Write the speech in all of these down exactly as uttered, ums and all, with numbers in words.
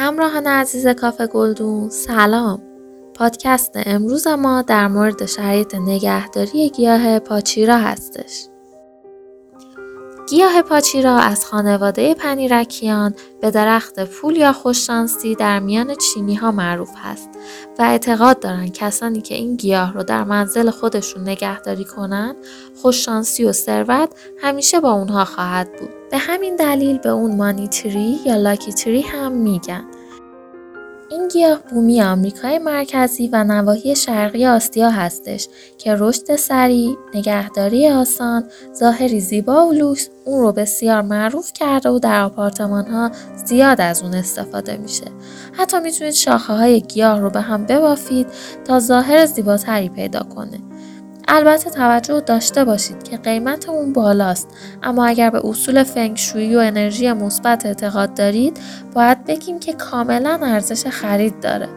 همراهان عزیز کافه گلدون، سلام. پادکست امروز ما در مورد شرایط نگهداری گیاه پاچیرا هستش. گیاه پاچیرا از خانواده پنیرکیان به درخت پول یا خوششانسی در میان چینی ها معروف هست و اعتقاد دارن کسانی که این گیاه رو در منزل خودشون نگهداری کنن، خوششانسی و ثروت همیشه با اونها خواهد بود. به همین دلیل به اون مانی تری یا لاکی تری هم میگن. این گیاه بومی آمریکای مرکزی و نواحی شرقی آسیا هستش که رشد سریع، نگهداری آسان، ظاهری زیبا و لوکس اون رو بسیار معروف کرده و در آپارتمان ها زیاد از اون استفاده میشه. حتی میتونید شاخه های گیاه رو به هم ببافید تا ظاهر زیباتری پیدا کنه. البته توجه داشته باشید که قیمت اون بالاست، اما اگر به اصول فنگشویی و انرژی مثبت اعتقاد دارید، باید بگیم که کاملا ارزش خرید داره.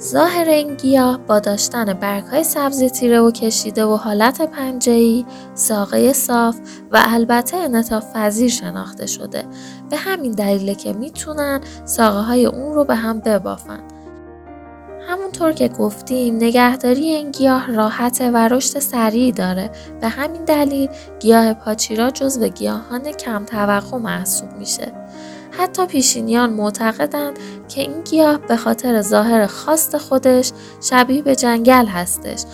ظاهر این گیاه با داشتن برگ‌های سبز تیره و کشیده و حالت پنجه‌ای، ساقه صاف و البته انعطاف پذیر شناخته شده. به همین دلیله که میتونن ساقه های اون رو به هم ببافن. همونطور که گفتیم نگهداری این گیاه راحته و رشد سریعی داره. به همین دلیل گیاه پاچیرا جزو گیاهان کم توقع محسوب میشه. حتی پیشینیان معتقدند که این گیاه به خاطر ظاهر خاص خودش شبیه به جنگل هستش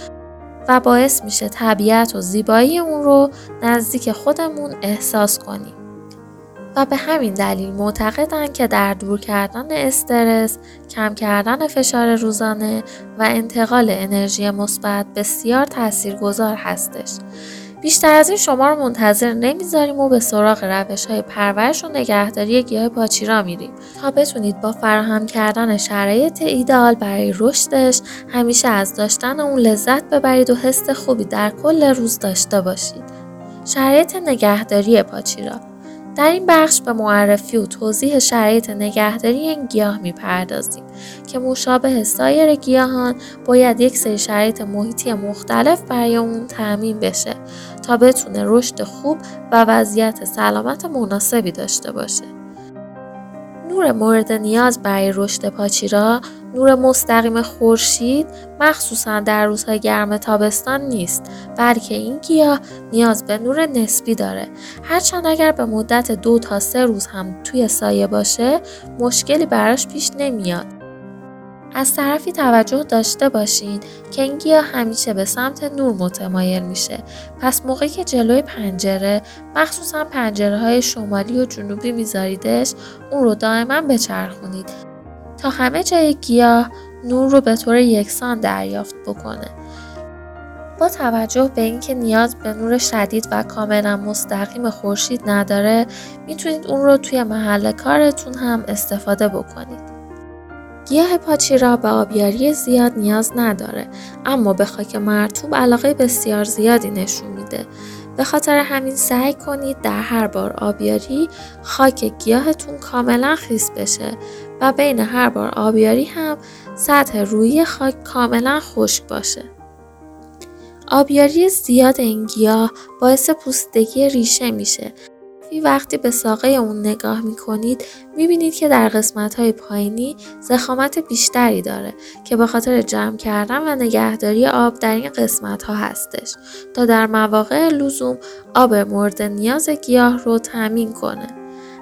و باعث میشه طبیعت و زیبایی اون رو نزدیک خودمون احساس کنیم. و به همین دلیل معتقدند که در دور کردن استرس، کم کردن فشار روزانه و انتقال انرژی مثبت بسیار تاثیرگذار هستش. بیشتر از این شما رو منتظر نمیذاریم و به سراغ روش‌های پرورش و نگهداری گیاه پاچیرا میریم تا بتونید با فراهم کردن شرایط ایدئال برای رشدش همیشه از داشتن اون لذت ببرید و حس خوبی در کل روز داشته باشید. شرایط نگهداری پاچیرا. در این بخش به معرفی و توضیح شرایط نگهداری این گیاه میپردازیم که مشابه سایر گیاهان باید یک سری شرایط محیطی مختلف برای اون تامین بشه تا بتونه رشد خوب و وضعیت سلامت مناسبی داشته باشه. نور مورد نیاز برای رشد پاچیرا نور مستقیم خورشید مخصوصا در روزهای گرم تابستان نیست، بلکه این گیاه نیاز به نور نسبی داره. هرچند اگر به مدت دو تا سه روز هم توی سایه باشه مشکلی براش پیش نمیاد. از طرفی توجه داشته باشین که این گیاه همیشه به سمت نور متمایل میشه، پس موقعی که جلوی پنجره مخصوصا پنجره های شمالی و جنوبی میذاریدش اون رو دائما بچرخونید تا همه جای گیاه نور رو به طور یکسان دریافت بکنه. با توجه به اینکه نیاز به نور شدید و کاملا مستقیم خورشید نداره، میتونید اون رو توی محل کارتون هم استفاده بکنید. گیاه پاچیرا به آبیاری زیاد نیاز نداره، اما به خاک مرطوب علاقه بسیار زیادی نشون میده. به خاطر همین سعی کنید در هر بار آبیاری خاک گیاهتون کاملا خیس بشه و بین هر بار آبیاری هم سطح رویی خاک کاملا خشک باشه. آبیاری زیاد این گیاه باعث پوسیدگی ریشه میشه. وقتی به ساقه اون نگاه میکنید میبینید که در قسمت‌های پایینی ضخامت بیشتری داره که به خاطر جمع کردن و نگهداری آب در این قسمت‌ها هستش تا در مواقع لزوم آب مورد نیاز گیاه رو تامین کنه.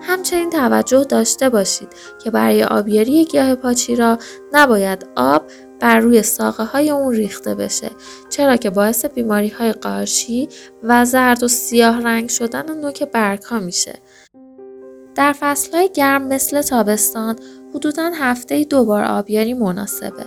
همچنین توجه داشته باشید که برای آبیاری گیاه پاچیرا نباید آب بر روی ساقه های اون ریخته بشه، چرا که باعث بیماری های قارچی و زرد و سیاه رنگ شدن نوک برگ ها میشه. در فصل های گرم مثل تابستان حدوداً هفته دو بار آبیاری مناسبه،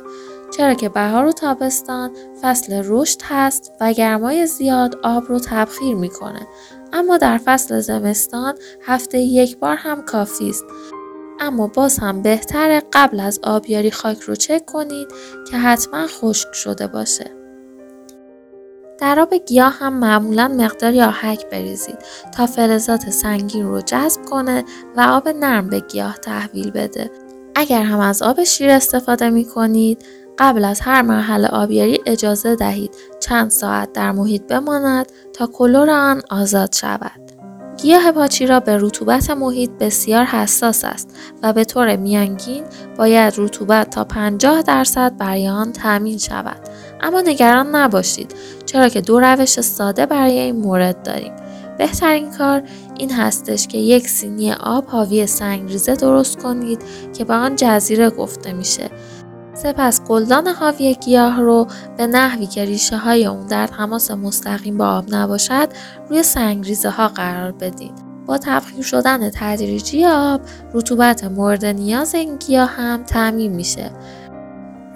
چرا که بهار و تابستان فصل رشد هست و گرمای زیاد آب رو تبخیر میکنه، اما در فصل زمستان هفته یک بار هم کافی است. اما باز هم بهتره قبل از آبیاری خاک رو چک کنید که حتما خشک شده باشه. در آب گیاه هم معمولا مقداری آهک بریزید تا فلزات سنگین رو جذب کنه و آب نرم به گیاه تحویل بده. اگر هم از آب شیر استفاده می کنید قبل از هر مرحله آبیاری اجازه دهید چند ساعت در محیط بماند تا کلر آن آزاد شود. گیاه پاچیرا به رطوبت محیط بسیار حساس است و به طور میانگین باید رطوبت تا پنجاه درصد برای آن تأمین شود. اما نگران نباشید، چرا که دو روش ساده برای این مورد داریم. بهترین کار این هستش که یک سینی آب حاوی سنگریزه درست کنید که به آن جزیره گفته میشه. سپس گلدان حاوی گیاه رو به نحوی که ریشه های اون در تماس مستقیم با آب نباشد روی سنگریزه ها قرار بدید. با تفخیم شدن تدریجی آب، رطوبت مورد نیاز این گیاه هم تأمین میشه.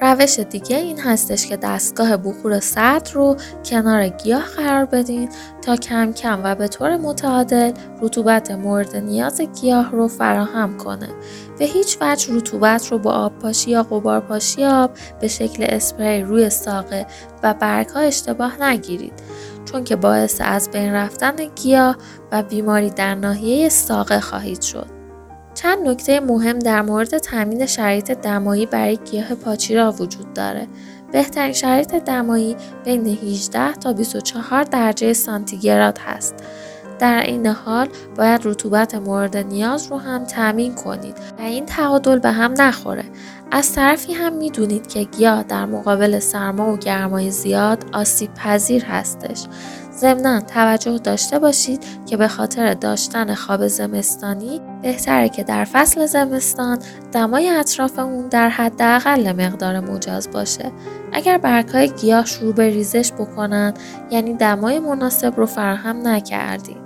روش دیگه این هستش که دستگاه بخور سرد رو کنار گیاه قرار بدین تا کم کم و به طور متعادل رطوبت مورد نیاز گیاه رو فراهم کنه. به هیچ وجه رطوبت رو با آب پاشی یا غبار پاشی آب به شکل اسپری روی ساقه و برگ‌ها اشتباه نگیرید، چون که باعث از بین رفتن گیاه و بیماری در ناحیه ساقه خواهید شد. چند نکته مهم در مورد تامین شرایط دمایی برای گیاه پاچیرا وجود داره. بهترین شرایط دمایی بین هجده تا بیست و چهار درجه سانتیگراد هست. در این حال باید رطوبت مورد نیاز رو هم تامین کنید و این تعادل به هم نخوره. از طرفی هم میدونید که گیاه در مقابل سرما و گرمای زیاد آسیب پذیر هستش. ضمناً توجه داشته باشید که به خاطر داشتن خواب زمستانی بهتره که در فصل زمستان دمای اطرافمون در حداقل مقدار مجاز باشه. اگر برگ‌های گیاه شروع به ریزش بکنن یعنی دمای مناسب رو فراهم نکردید.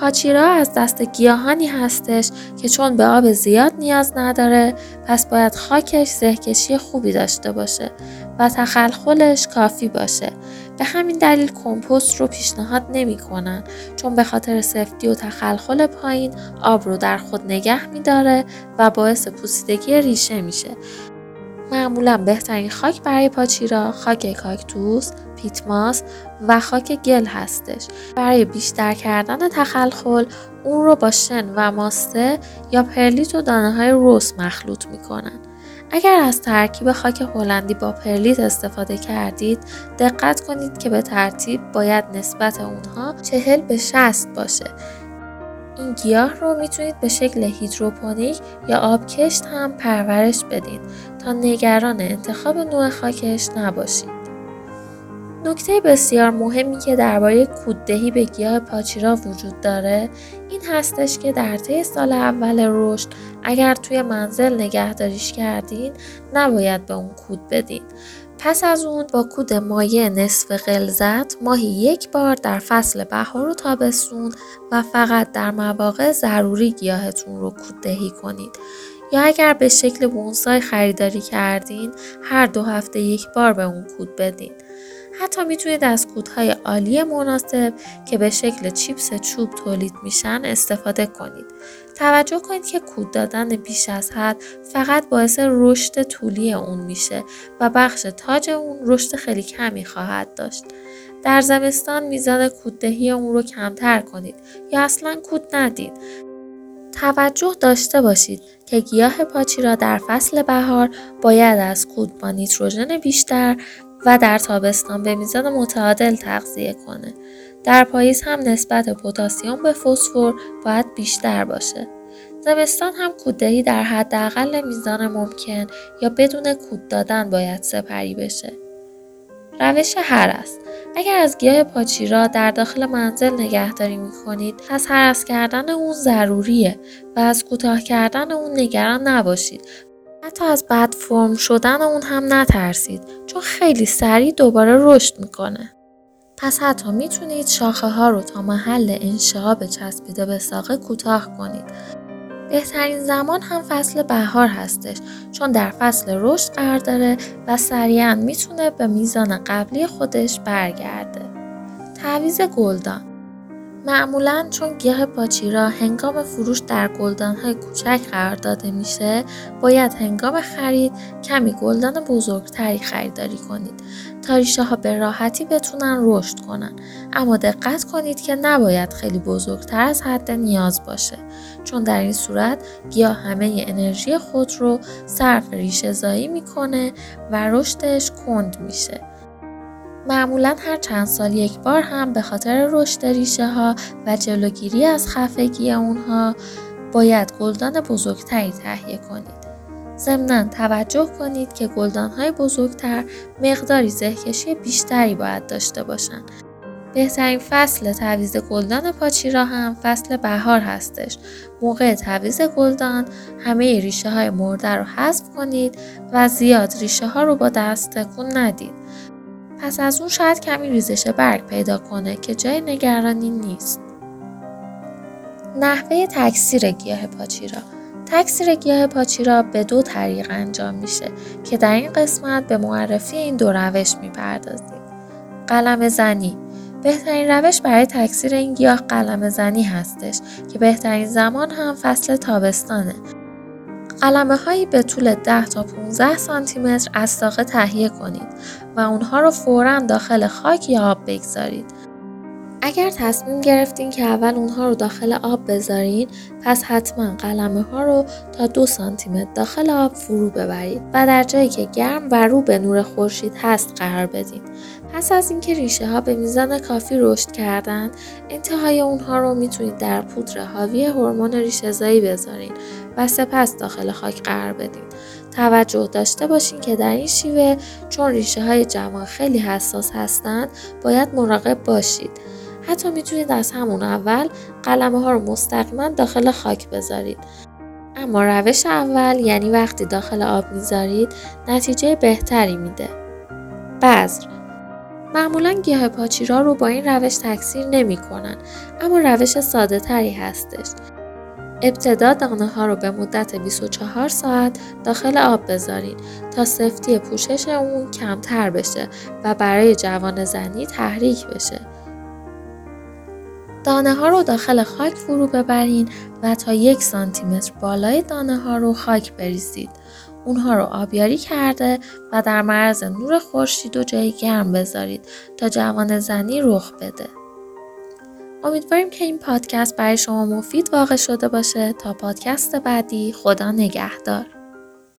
پاچیرا از دست گیاهانی هستش که چون به آب زیاد نیاز نداره پس باید خاکش زهکشی خوبی داشته باشه و تخلخلش کافی باشه. به همین دلیل کمپوست رو پیشنهاد نمی کنن، چون به خاطر سفتی و تخلخل پایین آب رو در خود نگه می داره و باعث پوسیدگی ریشه میشه. معمولا بهترین خاک برای پاچیرا خاک کاکتوس، پیتماس و خاک گل هستش. برای بیشتر کردن تخلخل اون رو با شن و ماسته یا پرلیت و دانه های رس مخلوط می کنن. اگر از ترکیب خاک هلندی با پرلیت استفاده کردید، دقت کنید که به ترتیب باید نسبت اونها چهل به شصت باشه. این گیاه رو میتونید به شکل هیدروپونیک یا آبکشت هم پرورش بدید تا نگران انتخاب نوع خاکش نباشید. نکته بسیار مهمی که درباره کوددهی به گیاه پاچیرا وجود داره این هستش که در طی سال اول رشد اگر توی منزل نگهداریش کردین نباید به اون کود بدین. پس از اون با کود مایع نصف غلظت ماهی یک بار در فصل بهار و تابستون و فقط در مواقع ضروری گیاهتون رو کوددهی کنید. یا اگر به شکل بونسای خریداری کردین هر دو هفته یک بار به اون کود بدین. حتی میتونید از کودهای عالی مناسب که به شکل چیپس چوب تولید میشن استفاده کنید. توجه کنید که کود دادن بیش از حد فقط باعث رشد طولی اون میشه و بخش تاج اون رشد خیلی کمی خواهد داشت. در زمستان میزان کوددهی اون رو کمتر کنید یا اصلا کود ندید. توجه داشته باشید که گیاه پاچیرا در فصل بهار باید از کود با نیتروژن بیشتر و در تابستان به میزان متعادل تغذیه کنه. در پاییز هم نسبت پتاسیم به فسفر باید بیشتر باشه. زمستان هم کوددهی در حداقل میزان ممکن یا بدون کود دادن باید سپری بشه. روش هرس: اگر از گیاه پاچیرا در داخل منزل نگهداری می‌کنید، پس هرس کردن اون ضروریه و از کوتاه کردن اون نگران نباشید. حتی از بد فرم شدن اون هم نترسید، چون خیلی سریع دوباره رشد میکنه. پس حتی میتونید شاخه ها رو تا محل انشعاب چسبیده به ساقه کوتاه کنید. بهترین زمان هم فصل بهار هستش، چون در فصل رشد قرار داره و سریعا میتونه به میزان قبلی خودش برگرده. تعویض گلدان: معمولاً چون گیاه پاچیرا هنگام فروش در گلدان‌های کوچک قرار داده میشه، باید هنگام خرید کمی گلدان بزرگتری خریداری کنید تا ریشه‌ها به راحتی بتونن رشد کنن. اما دقت کنید که نباید خیلی بزرگتر از حد نیاز باشه، چون در این صورت گیاه همه انرژی خود رو صرف ریشه‌زایی میکنه و رشدش کند میشه. معمولا هر چند سال یک بار هم به خاطر رشد ریشه ها و جلوگیری از خفگی اونها باید گلدان بزرگتری تهیه کنید. ضمناً توجه کنید که گلدان‌های بزرگتر مقداری زهکشی بیشتری باید داشته باشند. بهترین فصل تعویض گلدان پاچیرا هم فصل بهار هستش. موقع تعویض گلدان همه ریشه های مرده رو حذف کنید و زیاد ریشه ها رو با دست تکون ندید. پس از اون شاید کمی ریزش برگ پیدا کنه که جای نگرانی نیست. نحوه تکثیر گیاه پاچیرا. تکثیر گیاه پاچیرا به دو طریق انجام میشه که در این قسمت به معرفی این دو روش میپردازیم. قلمه زنی. بهترین روش برای تکثیر این گیاه قلمه زنی هستش که بهترین زمان هم فصل تابستانه. قلمه هایی به طول ده تا پانزده سانتی متر از ساقه تهیه کنید و اونها رو فوراً داخل خاک یا آب بگذارید. اگر تصمیم گرفتین که اول اونها رو داخل آب بذارین، پس حتما قلمه ها رو تا دو سانتی متر داخل آب فرو ببرید و در جایی که گرم و رو به نور خورشید هست قرار بدین. پس از اینکه ریشه ها به میزان کافی رشد کردن، انتهای اونها رو میتونید در پودر حاوی هورمون ریشه‌زایی بذارین و سپس داخل خاک قرار بدین. توجه داشته باشین که در این شیوه چون ریشه های جوان خیلی حساس هستند، باید مراقب باشید. حتی میتونید از همون اول قلمه ها رو مستقیما داخل خاک بذارید. اما روش اول، یعنی وقتی داخل آب میذارید، نتیجه بهتری میده. بذر. معمولا گیاه پاچیرا رو با این روش تکثیر نمی کنن، اما روش ساده تری هستش. ابتدا دانه ها رو به مدت بیست و چهار ساعت داخل آب بذارین تا سفتی پوشش اون کمتر بشه و برای جوان زنی تحریک بشه. دانه ها رو داخل خاک فرو ببرین و تا یک سانتی متر بالای دانه ها رو خاک بریزید. اونها رو آبیاری کرده و در معرض نور خورشید و جای گرم بذارید تا جوان زنی رخ بده. امیدواریم که این پادکست برای شما مفید واقع شده باشه. تا پادکست بعدی، خدا نگهدار.